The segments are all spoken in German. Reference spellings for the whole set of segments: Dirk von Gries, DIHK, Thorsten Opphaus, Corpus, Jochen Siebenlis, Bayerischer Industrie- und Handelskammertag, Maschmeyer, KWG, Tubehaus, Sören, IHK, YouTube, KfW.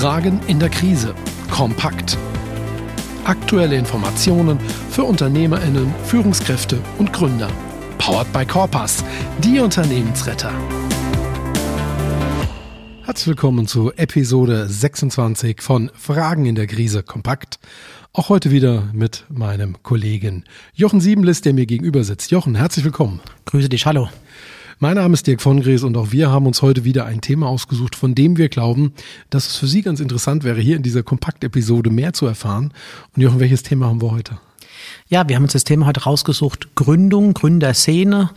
Fragen in der Krise. Kompakt. Aktuelle Informationen für UnternehmerInnen, Führungskräfte und Gründer. Powered by Corpus, die Unternehmensretter. Herzlich willkommen zu Episode 26 von Fragen in der Krise. Kompakt. Auch heute wieder mit meinem Kollegen Jochen Siebenlis, der mir gegenüber sitzt. Jochen, herzlich willkommen. Grüße dich, hallo. Mein Name ist Dirk von Gries und auch wir haben uns heute wieder ein Thema ausgesucht, von dem wir glauben, dass es für Sie ganz interessant wäre, hier in dieser Kompakt-Episode mehr zu erfahren. Und Jochen, welches Thema haben wir heute? Ja, wir haben uns das Thema heute rausgesucht, Gründung, Gründerszene,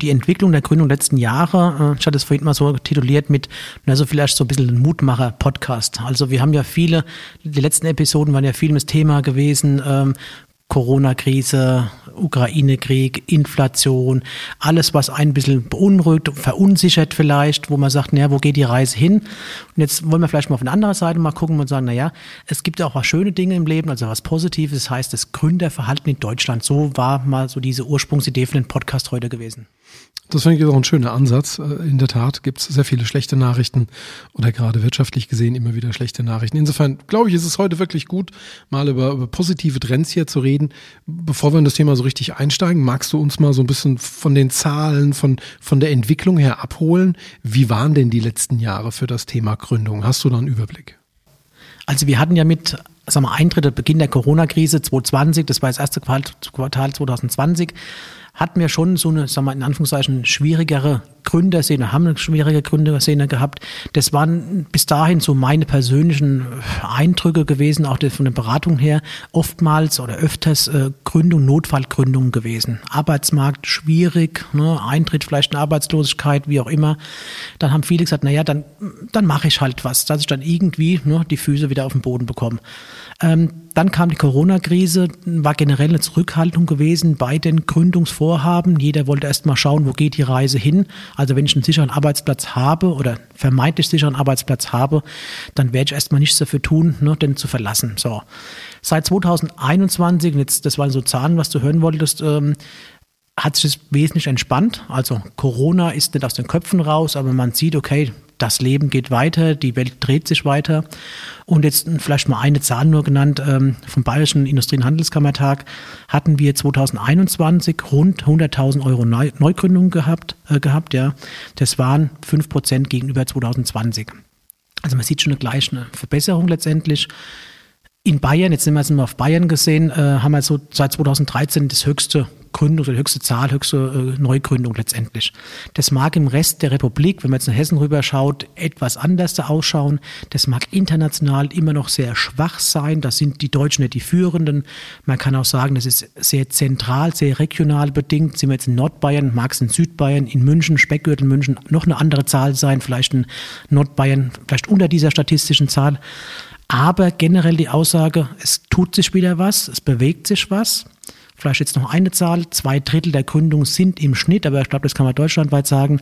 die Entwicklung der Gründung der letzten Jahre. Ich hatte es vorhin mal so tituliert mit, also vielleicht so ein bisschen ein Mutmacher-Podcast. Also wir haben ja viele, die letzten Episoden waren ja viel das Thema gewesen, Corona-Krise, Ukraine-Krieg, Inflation, alles, was einen ein bisschen beunruhigt, verunsichert vielleicht, wo man sagt, naja, wo geht die Reise hin? Und jetzt wollen wir vielleicht mal auf eine andere Seite mal gucken und sagen, naja, es gibt auch was schöne Dinge im Leben, also was Positives, das heißt das Gründerverhalten in Deutschland. So war mal so diese Ursprungsidee für den Podcast heute gewesen. Das finde ich auch ein schöner Ansatz. In der Tat gibt es sehr viele schlechte Nachrichten oder gerade wirtschaftlich gesehen immer wieder schlechte Nachrichten. Insofern glaube ich, ist es heute wirklich gut, mal über positive Trends hier zu reden. Bevor wir in das Thema so richtig einsteigen, magst du uns mal so ein bisschen von den Zahlen, von der Entwicklung her abholen? Wie waren denn die letzten Jahre für das Thema Gründung? Hast du da einen Überblick? Also wir hatten ja mit Eintritt, Beginn der Corona-Krise 2020, das war das erste Quartal 2020, hatten wir schon so eine, in Anführungszeichen, schwierigere Gründerszene, haben eine schwierige Gründerszene gehabt. Das waren bis dahin so meine persönlichen Eindrücke gewesen, auch von der Beratung her, oftmals oder öfters Gründung, Notfallgründung gewesen. Arbeitsmarkt schwierig, ne? Eintritt vielleicht in Arbeitslosigkeit, wie auch immer. Dann haben viele gesagt, naja, dann mache ich halt was, dass ich dann irgendwie die Füße wieder auf den Boden bekomme. Dann kam die Corona-Krise, war generell eine Zurückhaltung gewesen bei den Gründungsvorhaben. Jeder wollte erst mal schauen, wo geht die Reise hin. Also wenn ich einen sicheren Arbeitsplatz habe oder vermeintlich sicheren Arbeitsplatz habe, dann werde ich erstmal nichts dafür tun, den zu verlassen. So. Seit 2021, jetzt, das waren so Zahlen, was du hören wolltest, hat sich das wesentlich entspannt. Also Corona ist nicht aus den Köpfen raus, aber man sieht, okay, das Leben geht weiter, die Welt dreht sich weiter. Und jetzt vielleicht mal eine Zahl nur genannt, vom Bayerischen Industrie- und Handelskammertag hatten wir 2021 rund 100.000 Euro Neugründungen gehabt. Ja. Das waren 5% gegenüber 2020. Also man sieht schon eine Verbesserung letztendlich. In Bayern, jetzt sind wir auf Bayern gesehen, haben wir so seit 2013 das höchste Gründung, die höchste Zahl, höchste Neugründung letztendlich. Das mag im Rest der Republik, wenn man jetzt nach Hessen rüberschaut, etwas anders ausschauen. Das mag international immer noch sehr schwach sein. Da sind die Deutschen nicht die Führenden. Man kann auch sagen, das ist sehr zentral, sehr regional bedingt. Sind wir jetzt in Nordbayern, mag es in Südbayern, in München, Speckgürtel München noch eine andere Zahl sein, vielleicht in Nordbayern, vielleicht unter dieser statistischen Zahl. Aber generell die Aussage, es tut sich wieder was, es bewegt sich was. Vielleicht jetzt noch eine Zahl, 2/3 der Gründungen sind im Schnitt, aber ich glaube, das kann man deutschlandweit sagen,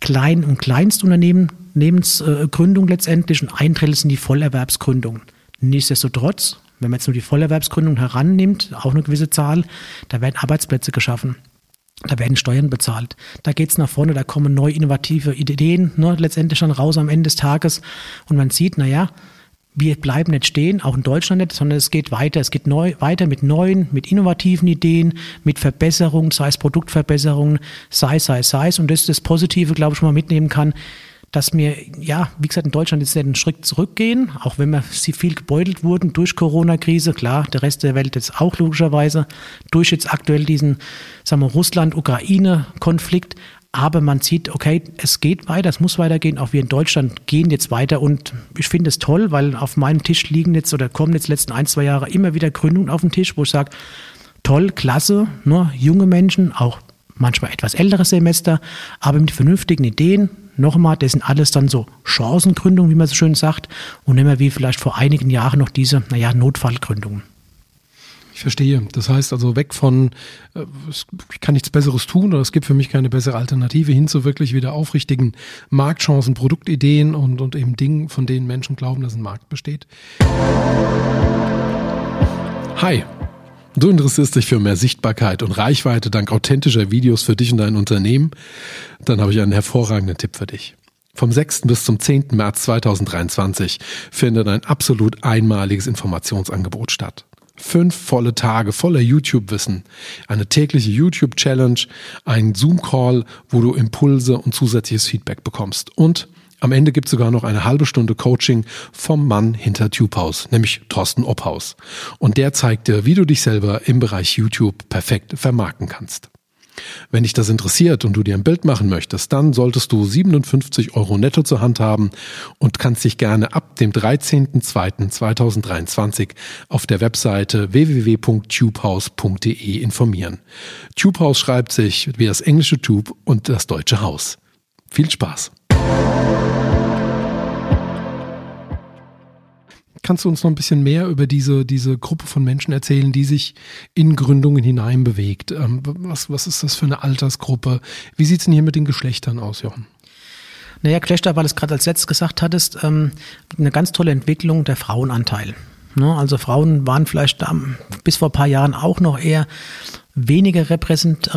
Klein- und Kleinstunternehmen, Unternehmensgründung letztendlich und 1/3 sind die Vollerwerbsgründungen. Nichtsdestotrotz, wenn man jetzt nur die Vollerwerbsgründung herannimmt, auch eine gewisse Zahl, da werden Arbeitsplätze geschaffen. Da werden Steuern bezahlt. Da geht's nach vorne, da kommen neue innovative Ideen, letztendlich dann raus am Ende des Tages und man sieht, naja, wir bleiben nicht stehen, auch in Deutschland nicht, sondern es geht weiter. Es geht weiter mit neuen, mit innovativen Ideen, mit Verbesserungen, sei es Produktverbesserungen, sei es. Und das ist das Positive, glaube ich, schon mal mitnehmen kann, dass wir, ja, wie gesagt, in Deutschland jetzt nicht einen Schritt zurückgehen, auch wenn wir viel gebeutelt wurden durch Corona-Krise. Klar, der Rest der Welt jetzt auch logischerweise, durch jetzt aktuell diesen, Russland-Ukraine-Konflikt. Aber man sieht, okay, es geht weiter, es muss weitergehen. Auch wir in Deutschland gehen jetzt weiter. Und ich finde es toll, weil auf meinem Tisch liegen jetzt oder kommen jetzt die letzten 1-2 Jahre immer wieder Gründungen auf den Tisch, wo ich sage, toll, klasse, ne, junge Menschen, auch manchmal etwas älteres Semester, aber mit vernünftigen Ideen. Nochmal, das sind alles dann so Chancengründungen, wie man so schön sagt. Und nicht mehr wie vielleicht vor einigen Jahren noch diese, naja, Notfallgründungen. Ich verstehe. Das heißt also weg von, ich kann nichts Besseres tun oder es gibt für mich keine bessere Alternative hin zu wirklich wieder aufrichtigen Marktchancen, Produktideen und eben Dingen, von denen Menschen glauben, dass ein Markt besteht. Hi. Du interessierst dich für mehr Sichtbarkeit und Reichweite dank authentischer Videos für dich und dein Unternehmen? Dann habe ich einen hervorragenden Tipp für dich. Vom 6. bis zum 10. März 2023 findet ein absolut einmaliges Informationsangebot statt. 5 volle Tage voller YouTube-Wissen, eine tägliche YouTube-Challenge, ein Zoom-Call, wo du Impulse und zusätzliches Feedback bekommst. Und am Ende gibt es sogar noch eine halbe Stunde Coaching vom Mann hinter Tubehaus, nämlich Thorsten Opphaus. Und der zeigt dir, wie du dich selber im Bereich YouTube perfekt vermarkten kannst. Wenn dich das interessiert und du dir ein Bild machen möchtest, dann solltest du 57 € netto zur Hand haben und kannst dich gerne ab dem 13.02.2023 auf der Webseite www.tubehaus.de informieren. Tubehaus schreibt sich wie das englische Tube und das deutsche Haus. Viel Spaß! Kannst du uns noch ein bisschen mehr über diese Gruppe von Menschen erzählen, die sich in Gründungen hineinbewegt? Was ist das für eine Altersgruppe? Wie sieht es denn hier mit den Geschlechtern aus, Jochen? Naja, Geschlechter, weil du es gerade als letztes gesagt hattest, eine ganz tolle Entwicklung der Frauenanteil. Also Frauen waren vielleicht bis vor ein paar Jahren auch noch eher weniger repräsent,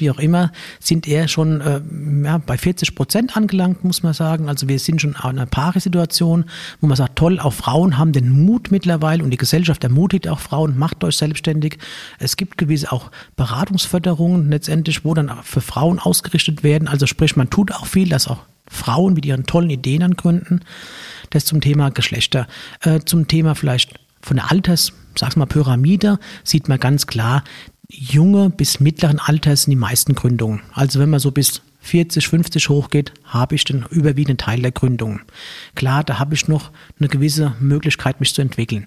wie auch immer, sind eher schon bei 40% angelangt, muss man sagen. Also wir sind schon in einer Paare-Situation, wo man sagt, toll, auch Frauen haben den Mut mittlerweile und die Gesellschaft ermutigt auch Frauen, macht euch selbstständig. Es gibt gewisse auch Beratungsförderungen letztendlich, wo dann für Frauen ausgerichtet werden. Also sprich, man tut auch viel, dass auch Frauen mit ihren tollen Ideen dann gründen. Das zum Thema Geschlechter. Zum Thema vielleicht von der Pyramide sieht man ganz klar, junge bis mittleren Alters sind die meisten Gründungen. Also wenn man so bis 40, 50 hochgeht, habe ich den überwiegenden Teil der Gründungen. Klar, da habe ich noch eine gewisse Möglichkeit, mich zu entwickeln.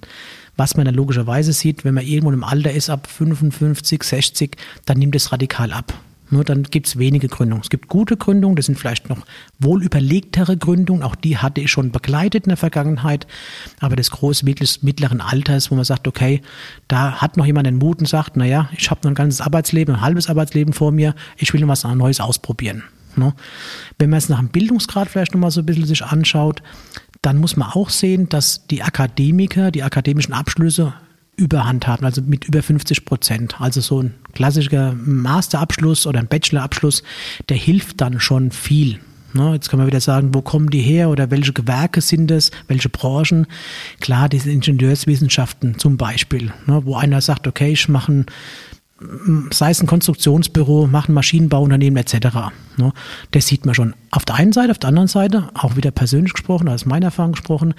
Was man dann logischerweise sieht, wenn man irgendwo im Alter ist, ab 55, 60, dann nimmt es radikal ab. Nur dann gibt es wenige Gründungen. Es gibt gute Gründungen, das sind vielleicht noch wohl überlegtere Gründungen, auch die hatte ich schon begleitet in der Vergangenheit, aber das große mittleren Alters, wo man sagt, okay, da hat noch jemand den Mut und sagt, naja, ich habe noch ein ganzes Arbeitsleben, ein halbes Arbeitsleben vor mir, ich will noch was Neues ausprobieren. Wenn man es nach dem Bildungsgrad vielleicht nochmal so ein bisschen sich anschaut, dann muss man auch sehen, dass die Akademiker, die akademischen Abschlüsse Überhand haben, also mit über 50%. Also so ein klassischer Masterabschluss oder ein Bachelorabschluss, der hilft dann schon viel. Jetzt kann man wieder sagen, wo kommen die her oder welche Gewerke sind es, welche Branchen. Klar, diese Ingenieurswissenschaften zum Beispiel, wo einer sagt, okay, ich mache sei es ein Konstruktionsbüro, mache ein Maschinenbauunternehmen etc. Das sieht man schon. Auf der einen Seite, auf der anderen Seite, auch wieder persönlich gesprochen, aus meiner Erfahrung gesprochen,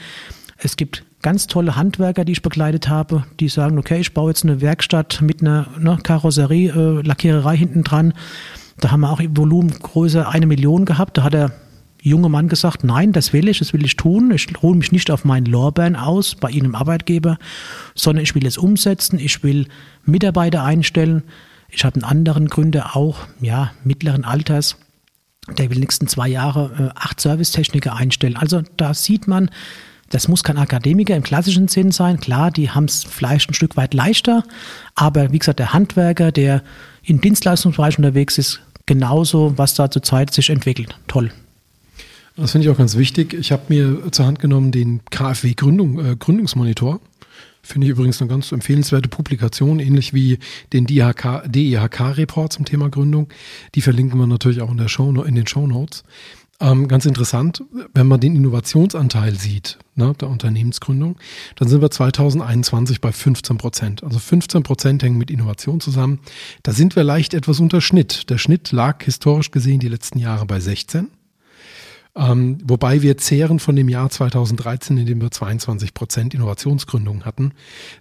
es gibt ganz tolle Handwerker, die ich begleitet habe, die sagen, okay, ich baue jetzt eine Werkstatt mit einer Karosserie, Lackiererei hinten dran. Da haben wir auch Volumengröße 1 Million gehabt. Da hat der junge Mann gesagt, nein, das will ich tun. Ich ruhe mich nicht auf meinen Lorbeeren aus bei Ihnen im Arbeitgeber, sondern ich will es umsetzen. Ich will Mitarbeiter einstellen. Ich habe einen anderen Gründer auch, ja, mittleren Alters. Der will die nächsten 2 Jahre 8 Servicetechniker einstellen. Also da sieht man, das muss kein Akademiker im klassischen Sinn sein. Klar, die haben es vielleicht ein Stück weit leichter. Aber wie gesagt, der Handwerker, der im Dienstleistungsbereich unterwegs ist, genauso, was da zurzeit sich entwickelt. Toll. Das finde ich auch ganz wichtig. Ich habe mir zur Hand genommen den KfW Gründungsmonitor. Finde ich übrigens eine ganz empfehlenswerte Publikation, ähnlich wie den DIHK-Report zum Thema Gründung. Die verlinken wir natürlich auch in den Shownotes. Ganz interessant, wenn man den Innovationsanteil sieht, der Unternehmensgründung, dann sind wir 2021 bei 15%. Also 15% hängen mit Innovation zusammen. Da sind wir leicht etwas unter Schnitt. Der Schnitt lag historisch gesehen die letzten Jahre bei 16%. Wobei wir zehren von dem Jahr 2013, in dem wir 22% Innovationsgründungen hatten.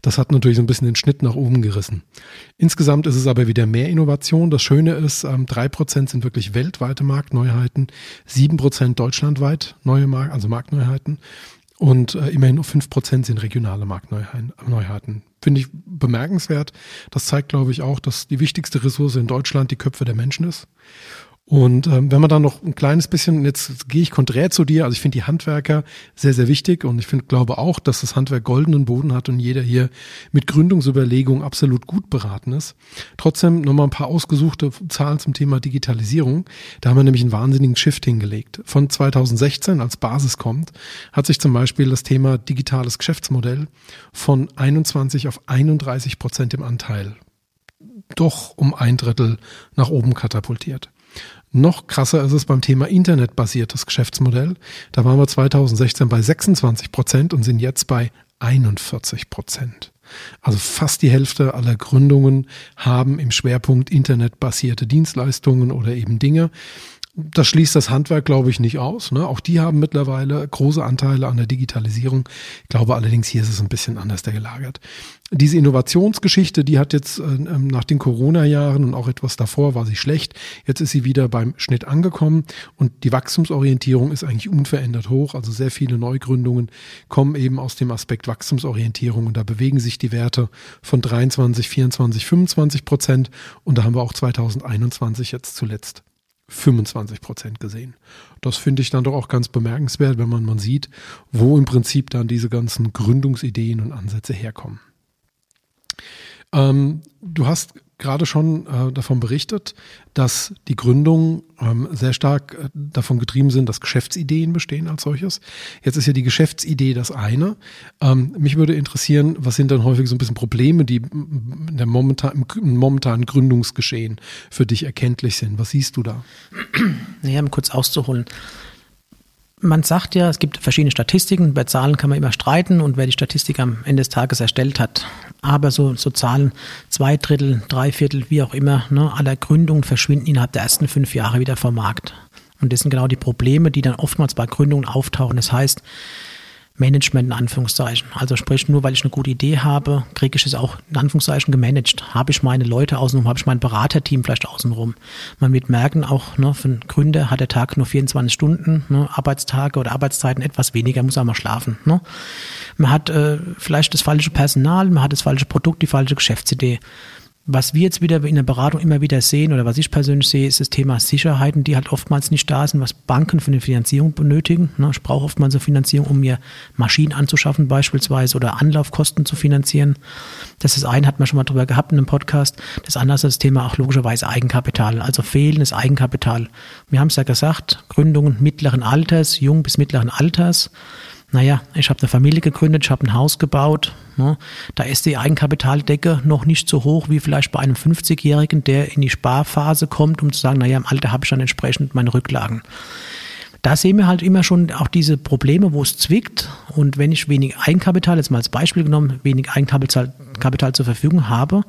Das hat natürlich so ein bisschen den Schnitt nach oben gerissen. Insgesamt ist es aber wieder mehr Innovation. Das Schöne ist, 3% sind wirklich weltweite Marktneuheiten, 7% deutschlandweit Marktneuheiten und immerhin nur 5% sind regionale Marktneuheiten. Finde ich bemerkenswert. Das zeigt, glaube ich, auch, dass die wichtigste Ressource in Deutschland die Köpfe der Menschen ist. Und wenn man dann noch ein kleines bisschen, jetzt gehe ich konträr zu dir, also ich finde die Handwerker sehr, sehr wichtig und ich glaube auch, dass das Handwerk goldenen Boden hat und jeder hier mit Gründungsüberlegungen absolut gut beraten ist. Trotzdem nochmal ein paar ausgesuchte Zahlen zum Thema Digitalisierung. Da haben wir nämlich einen wahnsinnigen Shift hingelegt. Von 2016 als Basis kommt, hat sich zum Beispiel das Thema digitales Geschäftsmodell von 21 auf 31% im Anteil doch um 1/3 nach oben katapultiert. Noch krasser ist es beim Thema internetbasiertes Geschäftsmodell. Da waren wir 2016 bei 26% und sind jetzt bei 41%. Also fast die Hälfte aller Gründungen haben im Schwerpunkt internetbasierte Dienstleistungen oder eben Dinge. Das schließt das Handwerk, glaube ich, nicht aus. Ne? Auch die haben mittlerweile große Anteile an der Digitalisierung. Ich glaube allerdings, hier ist es ein bisschen anders gelagert. Diese Innovationsgeschichte, die hat jetzt nach den Corona-Jahren und auch etwas davor war sie schlecht. Jetzt ist sie wieder beim Schnitt angekommen und die Wachstumsorientierung ist eigentlich unverändert hoch. Also sehr viele Neugründungen kommen eben aus dem Aspekt Wachstumsorientierung und da bewegen sich die Werte von 23, 24, 25% und da haben wir auch 2021 jetzt zuletzt 25% gesehen. Das finde ich dann doch auch ganz bemerkenswert, wenn man sieht, wo im Prinzip dann diese ganzen Gründungsideen und Ansätze herkommen. Du hast gerade schon davon berichtet, dass die Gründungen sehr stark davon getrieben sind, dass Geschäftsideen bestehen als solches. Jetzt ist ja die Geschäftsidee das eine. Mich würde interessieren, was sind dann häufig so ein bisschen Probleme, die in der momentanen Gründungsgeschehen für dich erkenntlich sind? Was siehst du da? Naja, um kurz auszuholen. Man sagt ja, es gibt verschiedene Statistiken. Bei Zahlen kann man immer streiten und wer die Statistik am Ende des Tages erstellt hat. Aber so Zahlen, 2/3, 3/4, wie auch immer, ne, aller Gründungen verschwinden innerhalb der ersten 5 Jahre wieder vom Markt. Und das sind genau die Probleme, die dann oftmals bei Gründungen auftauchen. Das heißt, Management in Anführungszeichen. Also sprich, nur weil ich eine gute Idee habe, kriege ich es auch in Anführungszeichen gemanagt. Habe ich meine Leute außenrum, habe ich mein Beraterteam vielleicht außenrum. Man wird merken auch, ne, für einen Gründer hat der Tag nur 24 Stunden, ne, Arbeitstage oder Arbeitszeiten etwas weniger, muss auch mal schlafen. Ne. Man hat vielleicht das falsche Personal, man hat das falsche Produkt, die falsche Geschäftsidee. Was wir jetzt wieder in der Beratung immer wieder sehen oder was ich persönlich sehe, ist das Thema Sicherheiten, die halt oftmals nicht da sind, was Banken für eine Finanzierung benötigen. Ich brauche oftmals eine Finanzierung, um mir Maschinen anzuschaffen beispielsweise oder Anlaufkosten zu finanzieren. Das ist ein, hat man schon mal drüber gehabt in einem Podcast. Das andere ist das Thema auch logischerweise Eigenkapital, also fehlendes Eigenkapital. Wir haben es ja gesagt, Gründungen mittleren Alters, jung bis mittleren Alters. Naja, ich habe eine Familie gegründet, ich habe ein Haus gebaut. Ne? Da ist die Eigenkapitaldecke noch nicht so hoch wie vielleicht bei einem 50-Jährigen, der in die Sparphase kommt, um zu sagen, naja, im Alter habe ich dann entsprechend meine Rücklagen. Da sehen wir halt immer schon auch diese Probleme, wo es zwickt. Und wenn ich wenig Eigenkapital, jetzt mal als Beispiel genommen, wenig Eigenkapital zur Verfügung habe,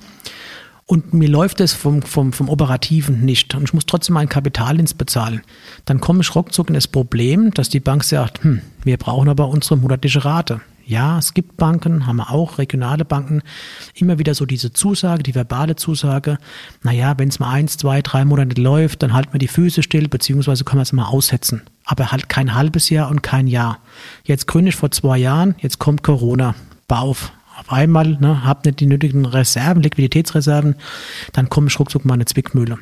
und mir läuft es vom Operativen nicht und ich muss trotzdem meinen Kapitaldienst bezahlen, dann komme ich ruckzuck in das Problem, dass die Bank sagt, wir brauchen aber unsere monatliche Rate. Ja, es gibt Banken, haben wir auch, regionale Banken, immer wieder so diese Zusage, die verbale Zusage, naja, wenn es mal 1, 2, 3 Monate läuft, dann halten wir die Füße still, beziehungsweise können wir es mal aussetzen. Aber halt kein halbes Jahr und kein Jahr. Jetzt gründe ich vor 2 Jahren, jetzt kommt Corona, bauf. Auf einmal, ne, habe nicht die nötigen Reserven, Liquiditätsreserven, dann komme ich ruckzuck mal in eine Zwickmühle.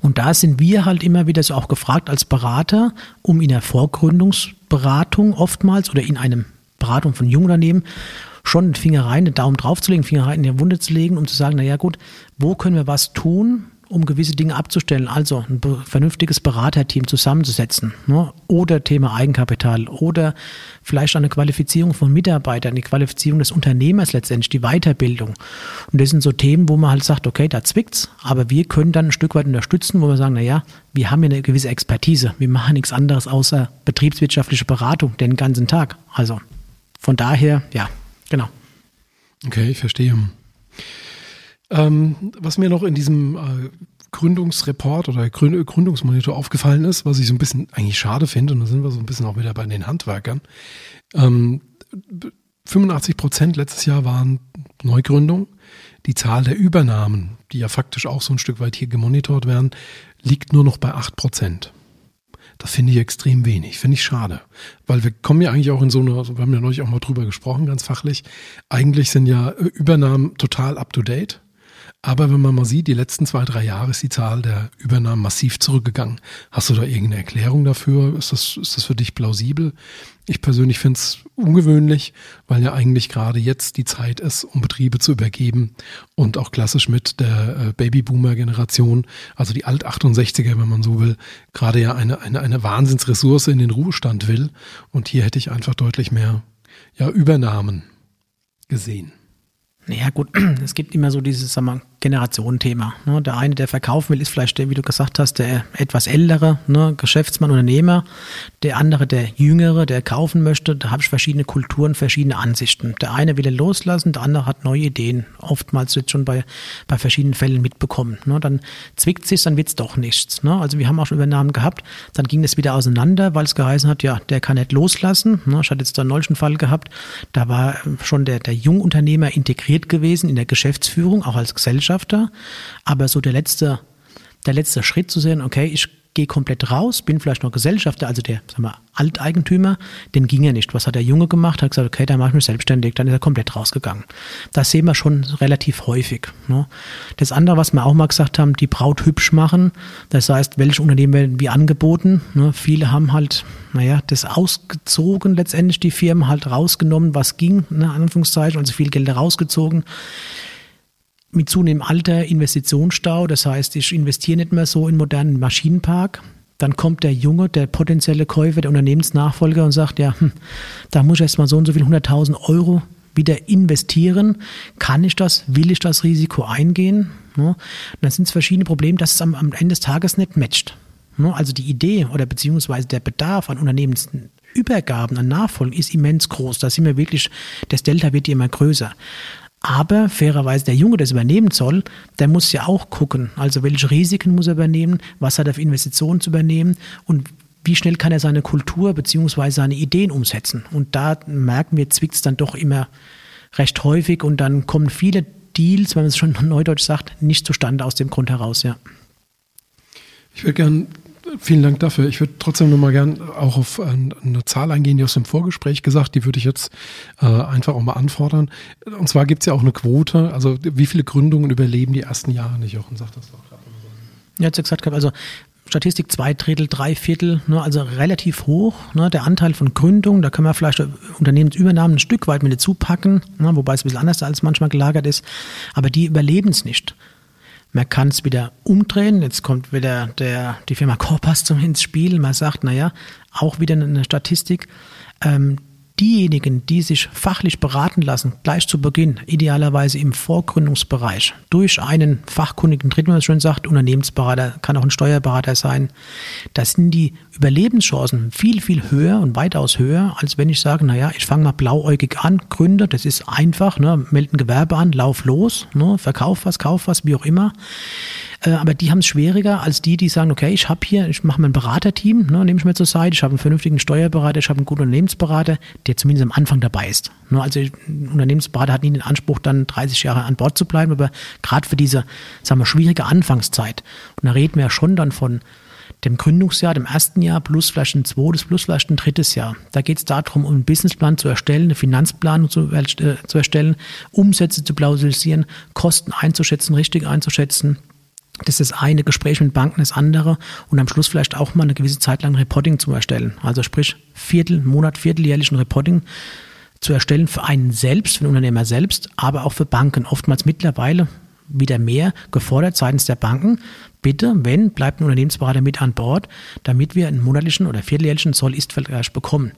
Und da sind wir halt immer wieder so auch gefragt als Berater, um in der Vorgründungsberatung oftmals oder in einer Beratung von Jungunternehmen schon den Finger rein, den Daumen drauf zu legen, den Finger rein in die Wunde zu legen, um zu sagen, naja gut, wo können wir was tun, um gewisse Dinge abzustellen, also ein vernünftiges Beraterteam zusammenzusetzen, ne? Oder Thema Eigenkapital oder vielleicht eine Qualifizierung von Mitarbeitern, die Qualifizierung des Unternehmers letztendlich, die Weiterbildung. Und das sind so Themen, wo man halt sagt, okay, da zwickt's, aber wir können dann ein Stück weit unterstützen, wo wir sagen, naja, wir haben ja eine gewisse Expertise, wir machen nichts anderes außer betriebswirtschaftliche Beratung den ganzen Tag. Also von daher, ja, genau. Okay, ich verstehe. Was mir noch in diesem Gründungsreport oder Gründungsmonitor aufgefallen ist, was ich so ein bisschen eigentlich schade finde, und da sind wir so ein bisschen auch wieder bei den Handwerkern, 85% letztes Jahr waren Neugründungen. Die Zahl der Übernahmen, die ja faktisch auch so ein Stück weit hier gemonitort werden, liegt nur noch bei 8%. Das finde ich extrem wenig, finde ich schade. Weil wir kommen ja eigentlich auch in so eine, wir haben ja neulich auch mal drüber gesprochen, ganz fachlich, eigentlich sind ja Übernahmen total up to date. Aber wenn man mal sieht, die letzten 2, 3 Jahre ist die Zahl der Übernahmen massiv zurückgegangen. Hast du da irgendeine Erklärung dafür? Ist das für dich plausibel? Ich persönlich finde es ungewöhnlich, weil ja eigentlich gerade jetzt die Zeit ist, um Betriebe zu übergeben und auch klassisch mit der Babyboomer-Generation, also die Alt-68er, wenn man so will, gerade ja eine Wahnsinnsressource in den Ruhestand will. Und hier hätte ich einfach deutlich mehr Übernahmen gesehen. Naja gut, es gibt immer so dieses, sagen wir mal, Generationenthema. Ne? Der eine, der verkaufen will, ist vielleicht der, wie du gesagt hast, der etwas ältere, ne? Geschäftsmann, Unternehmer. Der andere, der jüngere, der kaufen möchte. Da habe ich verschiedene Kulturen, verschiedene Ansichten. Der eine will loslassen, der andere hat neue Ideen. Oftmals wird schon bei verschiedenen Fällen mitbekommen. Ne? Dann zwickt sich, dann wird es doch nichts. Ne? Also wir haben auch schon Übernahmen gehabt. Dann ging es wieder auseinander, weil es geheißen hat, ja, der kann nicht loslassen. Ne? Ich hatte jetzt da einen neuen Fall gehabt. Da war schon der Jungunternehmer integriert gewesen in der Geschäftsführung, auch als Gesellschafter. Aber so der letzte Schritt zu sehen, okay, ich gehe komplett raus, bin vielleicht noch Gesellschafter, also der, sagen wir, Alteigentümer, den ging er nicht. Was hat der Junge gemacht? Hat gesagt, okay, dann mache ich mich selbstständig. Dann ist er komplett rausgegangen. Das sehen wir schon relativ häufig. Ne? Das andere, was wir auch mal gesagt haben, die Braut hübsch machen. Das heißt, welche Unternehmen werden wie angeboten? Ne? Viele haben halt, das ausgezogen letztendlich, die Firmen halt rausgenommen, was ging, ne? Anführungszeichen, also viel Geld rausgezogen. Mit zunehmendem Alter Investitionsstau, das heißt, ich investiere nicht mehr so in modernen Maschinenpark. Dann kommt der Junge, der potenzielle Käufer, der Unternehmensnachfolger und sagt, ja, da muss ich erst mal so und so viel 100.000 Euro wieder investieren. Kann ich das? Will ich das Risiko eingehen? Ja, dann sind es verschiedene Probleme, dass es am Ende des Tages nicht matcht. Ja, also die Idee oder beziehungsweise der Bedarf an Unternehmensübergaben, an Nachfolgen ist immens groß. Da sind wir wirklich, das Delta wird immer größer. Aber fairerweise, der Junge, der es übernehmen soll, der muss ja auch gucken, also welche Risiken muss er übernehmen, was hat er für Investitionen zu übernehmen und wie schnell kann er seine Kultur bzw. seine Ideen umsetzen. Und da merken wir, zwickt es dann doch immer recht häufig und dann kommen viele Deals, wenn man es schon neudeutsch sagt, nicht zustande aus dem Grund heraus. Ja. Vielen Dank dafür. Ich würde trotzdem noch mal gern auch auf eine Zahl eingehen, die aus dem Vorgespräch gesagt, die würde ich jetzt einfach auch mal anfordern. Und zwar gibt es ja auch eine Quote, also wie viele Gründungen überleben die ersten Jahre nicht? Jochen sagt das doch gerade. Ja, jetzt gesagt, also Statistik 2/3, 3/4, ne, also relativ hoch. Ne, der Anteil von Gründungen, da können wir vielleicht Unternehmensübernahmen ein Stück weit mit dazu packen, ne, wobei es ein bisschen anders als manchmal gelagert ist, aber die überleben es nicht. Man kann es wieder umdrehen. Jetzt kommt wieder die Firma Corpus ins Spiel. Man sagt, auch wieder eine Statistik. Diejenigen, die sich fachlich beraten lassen, gleich zu Beginn, idealerweise im Vorgründungsbereich, durch einen fachkundigen Dritten, wie man schon sagt, Unternehmensberater, kann auch ein Steuerberater sein, da sind die Überlebenschancen viel, viel höher und weitaus höher, als wenn ich sage, ich fange mal blauäugig an, gründe, das ist einfach, melde ein Gewerbe an, lauf los, verkauf was, kauf was, wie auch immer. Aber die haben es schwieriger als die sagen, okay, ich mache mein Beraterteam, nehme ich mir zur Seite, ich habe einen vernünftigen Steuerberater, ich habe einen guten Unternehmensberater, der zumindest am Anfang dabei ist. Also ein Unternehmensberater hat nie den Anspruch, dann 30 Jahre an Bord zu bleiben, aber gerade für diese, sagen wir, schwierige Anfangszeit, und da reden wir ja schon dann von dem Gründungsjahr, dem ersten Jahr, plus vielleicht ein zweites, plus vielleicht ein drittes Jahr. Da geht es darum, einen Businessplan zu erstellen, eine Finanzplanung zu erstellen, Umsätze zu plausibilisieren, Kosten einzuschätzen, richtig einzuschätzen. Das ist das eine, Gespräch mit Banken das andere und am Schluss vielleicht auch mal eine gewisse Zeit lang Reporting zu erstellen. Also sprich vierteljährlichen Reporting zu erstellen für einen selbst, für den Unternehmer selbst, aber auch für Banken. Oftmals mittlerweile wieder mehr gefordert seitens der Banken. Bitte, wenn, bleibt ein Unternehmensberater mit an Bord, damit wir einen monatlichen oder vierteljährlichen Soll-Ist-Vergleich bekommen.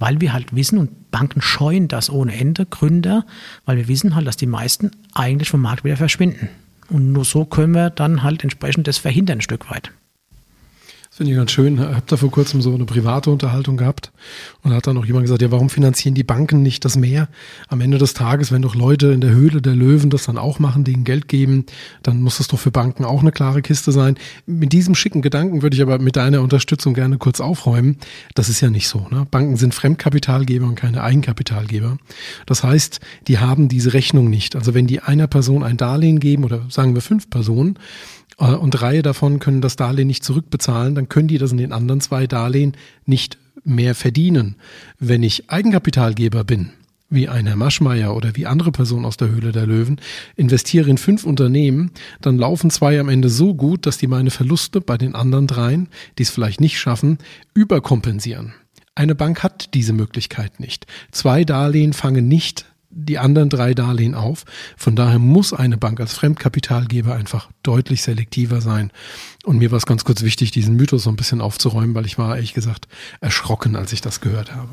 Weil wir halt wissen, und Banken scheuen das ohne Ende, Gründer, weil wir wissen halt, dass die meisten eigentlich vom Markt wieder verschwinden. Und nur so können wir dann halt entsprechend das verhindern ein Stück weit. Das finde ich ganz schön. Ich habe da vor kurzem so eine private Unterhaltung gehabt und da hat dann noch jemand gesagt, ja, warum finanzieren die Banken nicht das mehr? Am Ende des Tages, wenn doch Leute in der Höhle der Löwen das dann auch machen, denen Geld geben, dann muss das doch für Banken auch eine klare Kiste sein. Mit diesem schicken Gedanken würde ich aber mit deiner Unterstützung gerne kurz aufräumen. Das ist ja nicht so. Ne? Banken sind Fremdkapitalgeber und keine Eigenkapitalgeber. Das heißt, die haben diese Rechnung nicht. Also wenn die einer Person ein Darlehen geben oder sagen wir 5 Personen, und 3 davon können das Darlehen nicht zurückbezahlen, dann können die das in den anderen 2 Darlehen nicht mehr verdienen. Wenn ich Eigenkapitalgeber bin, wie ein Herr Maschmeyer oder wie andere Personen aus der Höhle der Löwen, investiere in 5 Unternehmen, dann laufen 2 am Ende so gut, dass die meine Verluste bei den anderen 3, die es vielleicht nicht schaffen, überkompensieren. Eine Bank hat diese Möglichkeit nicht. 2 Darlehen fangen nicht die anderen 3 Darlehen auf. Von daher muss eine Bank als Fremdkapitalgeber einfach deutlich selektiver sein. Und mir war es ganz kurz wichtig, diesen Mythos so ein bisschen aufzuräumen, weil ich war ehrlich gesagt erschrocken, als ich das gehört habe.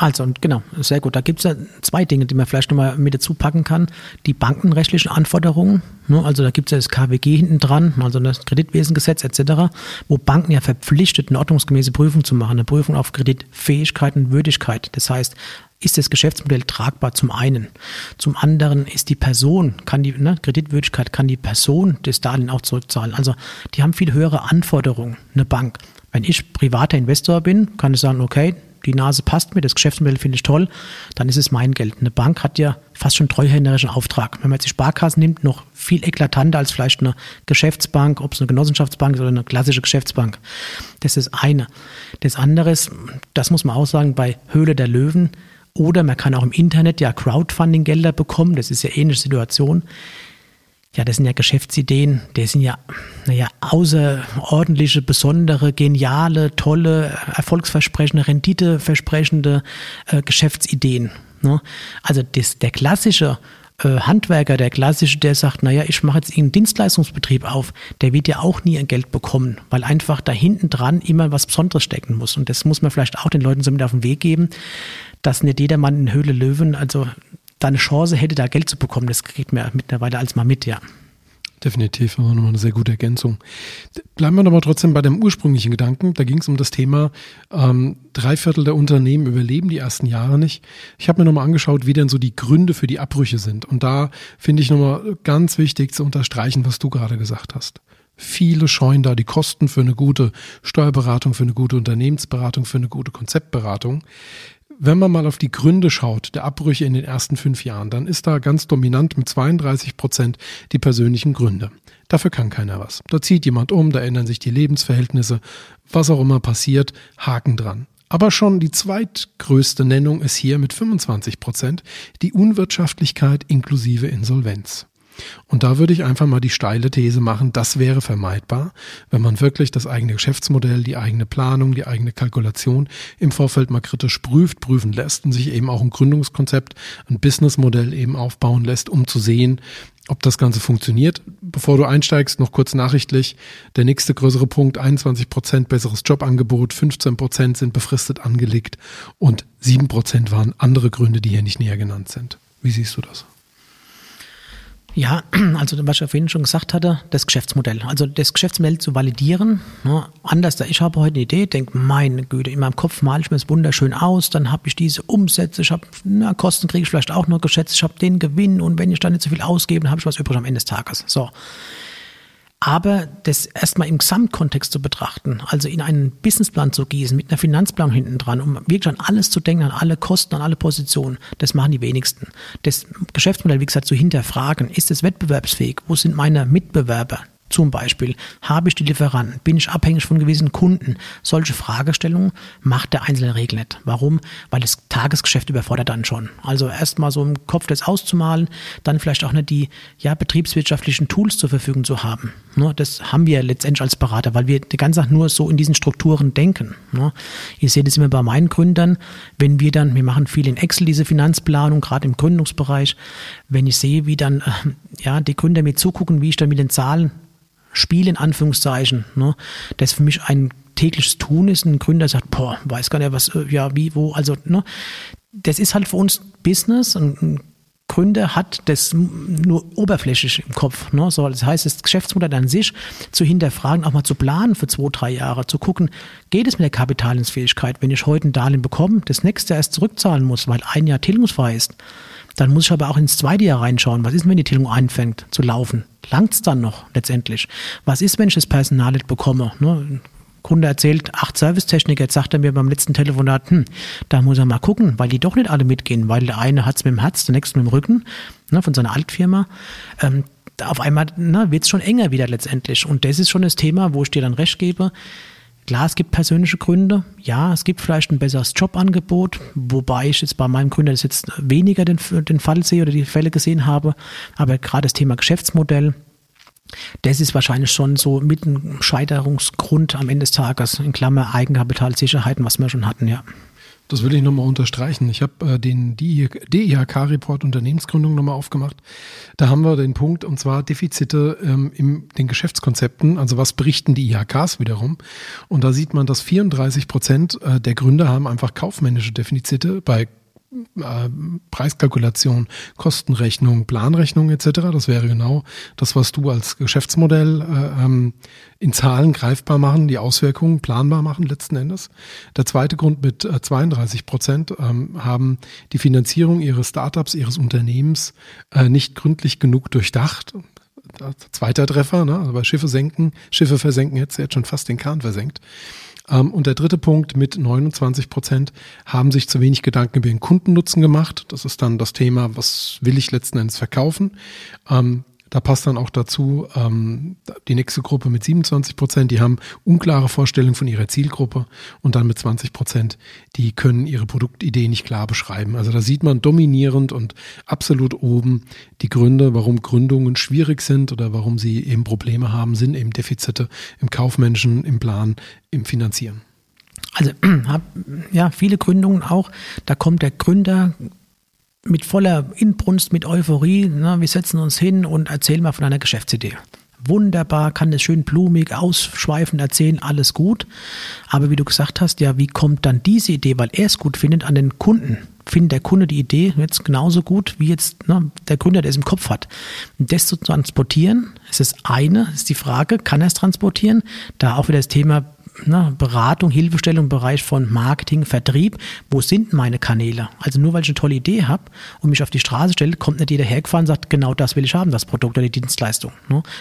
Also genau, sehr gut. Da gibt es ja zwei Dinge, die man vielleicht nochmal mit dazu packen kann. Die bankenrechtlichen Anforderungen, ne? Also da gibt es ja das KWG hinten dran, also das Kreditwesengesetz etc., wo Banken ja verpflichtet, eine ordnungsgemäße Prüfung zu machen, eine Prüfung auf Kreditfähigkeit und Würdigkeit. Das heißt, ist das Geschäftsmodell tragbar zum einen. Zum anderen ist die Person, Kreditwürdigkeit, kann die Person das Darlehen auch zurückzahlen. Also die haben viel höhere Anforderungen, eine Bank. Wenn ich privater Investor bin, kann ich sagen, okay, die Nase passt mir, das Geschäftsmodell finde ich toll, dann ist es mein Geld. Eine Bank hat ja fast schon treuhänderischen Auftrag. Wenn man jetzt die Sparkasse nimmt, noch viel eklatanter als vielleicht eine Geschäftsbank, ob es eine Genossenschaftsbank ist oder eine klassische Geschäftsbank. Das ist eine. Das andere ist, das muss man auch sagen, bei Höhle der Löwen, oder man kann auch im Internet ja Crowdfunding-Gelder bekommen, das ist ja ähnliche Situation. Ja, das sind ja Geschäftsideen, das sind ja, außerordentliche, besondere, geniale, tolle, erfolgsversprechende, renditeversprechende Geschäftsideen. Ne? Also der klassische Handwerker, der sagt, ich mache jetzt einen Dienstleistungsbetrieb auf, der wird ja auch nie ein Geld bekommen, weil einfach da hinten dran immer was Besonderes stecken muss. Und das muss man vielleicht auch den Leuten so mit auf den Weg geben, dass nicht jedermann in Höhle Löwen, also da eine Chance hätte, da Geld zu bekommen. Das kriegt man mittlerweile alles mal mit, ja. Definitiv, war nochmal eine sehr gute Ergänzung. Bleiben wir aber trotzdem bei dem ursprünglichen Gedanken. Da ging es um das Thema, 3/4 der Unternehmen überleben die ersten Jahre nicht. Ich habe mir nochmal angeschaut, wie denn so die Gründe für die Abbrüche sind. Und da finde ich nochmal ganz wichtig zu unterstreichen, was du gerade gesagt hast. Viele scheuen da die Kosten für eine gute Steuerberatung, für eine gute Unternehmensberatung, für eine gute Konzeptberatung. Wenn man mal auf die Gründe schaut, der Abbrüche in den ersten 5 Jahren, dann ist da ganz dominant mit 32% die persönlichen Gründe. Dafür kann keiner was. Da zieht jemand um, da ändern sich die Lebensverhältnisse, was auch immer passiert, Haken dran. Aber schon die zweitgrößte Nennung ist hier mit 25% die Unwirtschaftlichkeit inklusive Insolvenz. Und da würde ich einfach mal die steile These machen, das wäre vermeidbar, wenn man wirklich das eigene Geschäftsmodell, die eigene Planung, die eigene Kalkulation im Vorfeld mal kritisch prüfen lässt und sich eben auch ein Gründungskonzept, ein Businessmodell eben aufbauen lässt, um zu sehen, ob das Ganze funktioniert. Bevor du einsteigst, noch kurz nachrichtlich, der nächste größere Punkt, 21% besseres Jobangebot, 15% sind befristet angelegt und 7% waren andere Gründe, die hier nicht näher genannt sind. Wie siehst du das? Ja, also was ich ja vorhin schon gesagt hatte, das Geschäftsmodell. Also das Geschäftsmodell zu validieren. Ne? Anders, ich habe heute eine Idee, denke, meine Güte, in meinem Kopf male ich mir das wunderschön aus, dann habe ich diese Umsätze, ich habe Kosten kriege ich vielleicht auch noch geschätzt, ich habe den Gewinn und wenn ich dann nicht so viel ausgebe, dann habe ich was übrig am Ende des Tages. So. Aber das erstmal im Gesamtkontext zu betrachten, also in einen Businessplan zu gießen, mit einer Finanzplanung hinten dran, um wirklich an alles zu denken, an alle Kosten, an alle Positionen, das machen die wenigsten. Das Geschäftsmodell, wie gesagt, zu hinterfragen, ist es wettbewerbsfähig? Wo sind meine Mitbewerber? Zum Beispiel, habe ich die Lieferanten? Bin ich abhängig von gewissen Kunden? Solche Fragestellungen macht der einzelne Regel nicht. Warum? Weil das Tagesgeschäft überfordert dann schon. Also erstmal so im Kopf das auszumalen, dann vielleicht auch nicht die betriebswirtschaftlichen Tools zur Verfügung zu haben. Das haben wir letztendlich als Berater, weil wir die ganze Zeit nur so in diesen Strukturen denken. Ihr seht es immer bei meinen Gründern, wenn wir machen viel in Excel diese Finanzplanung, gerade im Gründungsbereich, wenn ich sehe, wie dann die Gründer mir zugucken, wie ich dann mit den Zahlen Spiel in Anführungszeichen, ne? Das für mich ein tägliches Tun ist. Ein Gründer sagt, weiß gar nicht, was, wie, wo, also, ne? Das ist halt für uns Business. Ein Gründer hat das nur oberflächlich im Kopf, ne? So, das heißt, das Geschäftsmodell an sich zu hinterfragen, auch mal zu planen für 2-3 Jahre, zu gucken, geht es mit der Kapitaldienstfähigkeit, wenn ich heute ein Darlehen bekomme, das nächste Jahr erst zurückzahlen muss, weil ein Jahr tilgungsfrei ist. Dann muss ich aber auch ins 2. Jahr reinschauen. Was ist, wenn die Tilgung anfängt zu laufen? Langt es dann noch letztendlich? Was ist, wenn ich das Personal nicht bekomme? Ne? Kunde erzählt, 8 Servicetechniker, jetzt sagt er mir beim letzten Telefonat, da muss er mal gucken, weil die doch nicht alle mitgehen, weil der eine hat es mit dem Herz, der nächste mit dem Rücken, ne, von seiner Altfirma. Auf einmal wird es schon enger wieder letztendlich. Und das ist schon das Thema, wo ich dir dann recht gebe. Klar, es gibt persönliche Gründe. Ja, es gibt vielleicht ein besseres Jobangebot, wobei ich jetzt bei meinem Gründer das jetzt weniger den Fall sehe oder die Fälle gesehen habe. Aber gerade das Thema Geschäftsmodell, das ist wahrscheinlich schon so mit einem Scheiterungsgrund am Ende des Tages, in Klammer Eigenkapitalsicherheiten, was wir schon hatten, ja. Das will ich nochmal unterstreichen. Ich habe den DIHK-Report Unternehmensgründung nochmal aufgemacht. Da haben wir den Punkt, und zwar Defizite in den Geschäftskonzepten. Also was berichten die IHKs wiederum? Und da sieht man, dass 34% der Gründer haben einfach kaufmännische Defizite bei Preiskalkulation, Kostenrechnung, Planrechnung etc. Das wäre genau das, was du als Geschäftsmodell in Zahlen greifbar machen, die Auswirkungen planbar machen letzten Endes. Der zweite Grund mit 32% haben die Finanzierung ihres Startups, ihres Unternehmens nicht gründlich genug durchdacht. Zweiter Treffer, ne? Also bei Schiffe versenken, hättest du jetzt schon fast den Kahn versenkt. Und der dritte Punkt mit 29% haben sich zu wenig Gedanken über den Kundennutzen gemacht. Das ist dann das Thema, was will ich letzten Endes verkaufen? Da passt dann auch dazu die nächste Gruppe mit 27%, die haben unklare Vorstellungen von ihrer Zielgruppe, und dann mit 20%, die können ihre Produktidee nicht klar beschreiben. Also da sieht man dominierend und absolut oben die Gründe, warum Gründungen schwierig sind oder warum sie eben Probleme haben, sind eben Defizite im Kaufmenschen, im Plan, im Finanzieren. Also ja, viele Gründungen auch, da kommt der Gründer mit voller Inbrunst, mit Euphorie, ne, wir setzen uns hin und erzählen mal von einer Geschäftsidee. Wunderbar, kann das schön blumig, ausschweifend erzählen, alles gut. Aber wie du gesagt hast, ja, wie kommt dann diese Idee, weil er es gut findet, an den Kunden? Findet der Kunde die Idee jetzt genauso gut, wie jetzt ne, der Gründer, der es im Kopf hat? Und das zu transportieren, ist das eine, ist die Frage, kann er es transportieren? Da auch wieder das Thema Beratung, Hilfestellung im Bereich von Marketing, Vertrieb. Wo sind meine Kanäle? Also nur weil ich eine tolle Idee habe und mich auf die Straße stelle, kommt nicht jeder hergefahren und sagt, genau das will ich haben, das Produkt oder die Dienstleistung.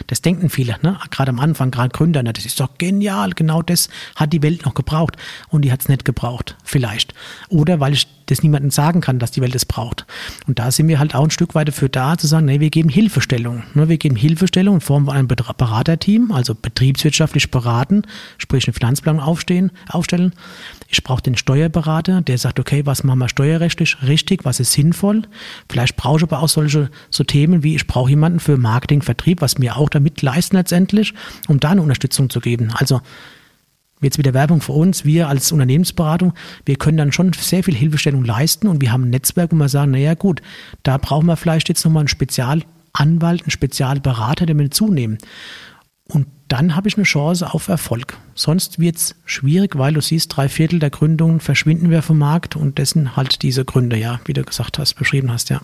Das denken viele, ne? Gerade am Anfang, gerade Gründer, das ist doch genial, genau das hat die Welt noch gebraucht, und die hat es nicht gebraucht, vielleicht. Oder weil ich das niemandem sagen kann, dass die Welt es braucht. Und da sind wir halt auch ein Stück weit dafür da, zu sagen, nee, wir geben Hilfestellung. Wir geben Hilfestellung in Form von einem Beraterteam, also betriebswirtschaftlich beraten, sprich eine Finanzplanung aufstellen. Ich brauche den Steuerberater, der sagt, okay, was machen wir steuerrechtlich richtig, was ist sinnvoll. Vielleicht brauche ich aber auch solche so Themen wie, ich brauche jemanden für Marketing, Vertrieb, was mir auch damit leisten letztendlich, um da eine Unterstützung zu geben. Also jetzt wieder Werbung für uns, wir als Unternehmensberatung, wir können dann schon sehr viel Hilfestellung leisten, und wir haben ein Netzwerk, wo wir sagen, naja gut, da brauchen wir vielleicht jetzt nochmal einen Spezialanwalt, einen Spezialberater, den wir hinzunehmen. Und dann habe ich eine Chance auf Erfolg. Sonst wird es schwierig, weil du siehst, 3/4 der Gründungen verschwinden wir vom Markt, und das sind halt diese Gründe, ja, wie du gesagt hast, beschrieben hast, ja.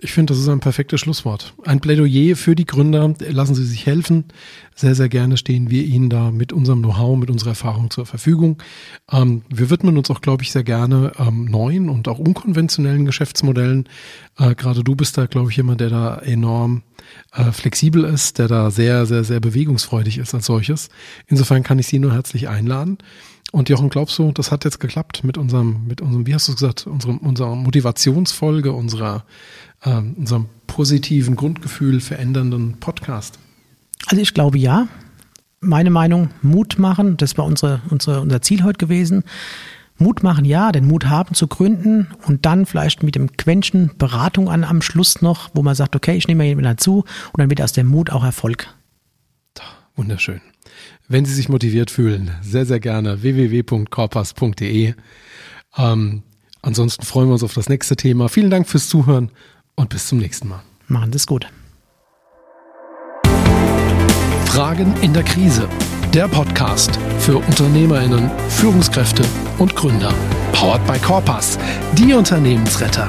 Ich finde, das ist ein perfektes Schlusswort. Ein Plädoyer für die Gründer. Lassen Sie sich helfen. Sehr, sehr gerne stehen wir Ihnen da mit unserem Know-how, mit unserer Erfahrung zur Verfügung. Wir widmen uns auch, glaube ich, sehr gerne neuen und auch unkonventionellen Geschäftsmodellen. Gerade du bist da, glaube ich, jemand, der da enorm flexibel ist, der da sehr, sehr, sehr bewegungsfreudig ist als solches. Insofern kann ich Sie nur herzlich einladen. Und Jochen, glaubst du, das hat jetzt geklappt mit unserem, wie hast du es gesagt, unserer Motivationsfolge, unserem positiven Grundgefühl verändernden Podcast? Also ich glaube ja. Meine Meinung, Mut machen, das war unser Ziel heute gewesen. Mut machen, ja, den Mut haben zu gründen, und dann vielleicht mit dem Quäntchen Beratung an am Schluss noch, wo man sagt, okay, ich nehme jemanden dazu, und dann wird aus dem Mut auch Erfolg. Wunderschön. Wenn Sie sich motiviert fühlen, sehr, sehr gerne www.corpus.de. Ansonsten freuen wir uns auf das nächste Thema. Vielen Dank fürs Zuhören und bis zum nächsten Mal. Machen Sie es gut. Fragen in der Krise. Der Podcast für UnternehmerInnen, Führungskräfte und Gründer. Powered by Corpus, die Unternehmensretter.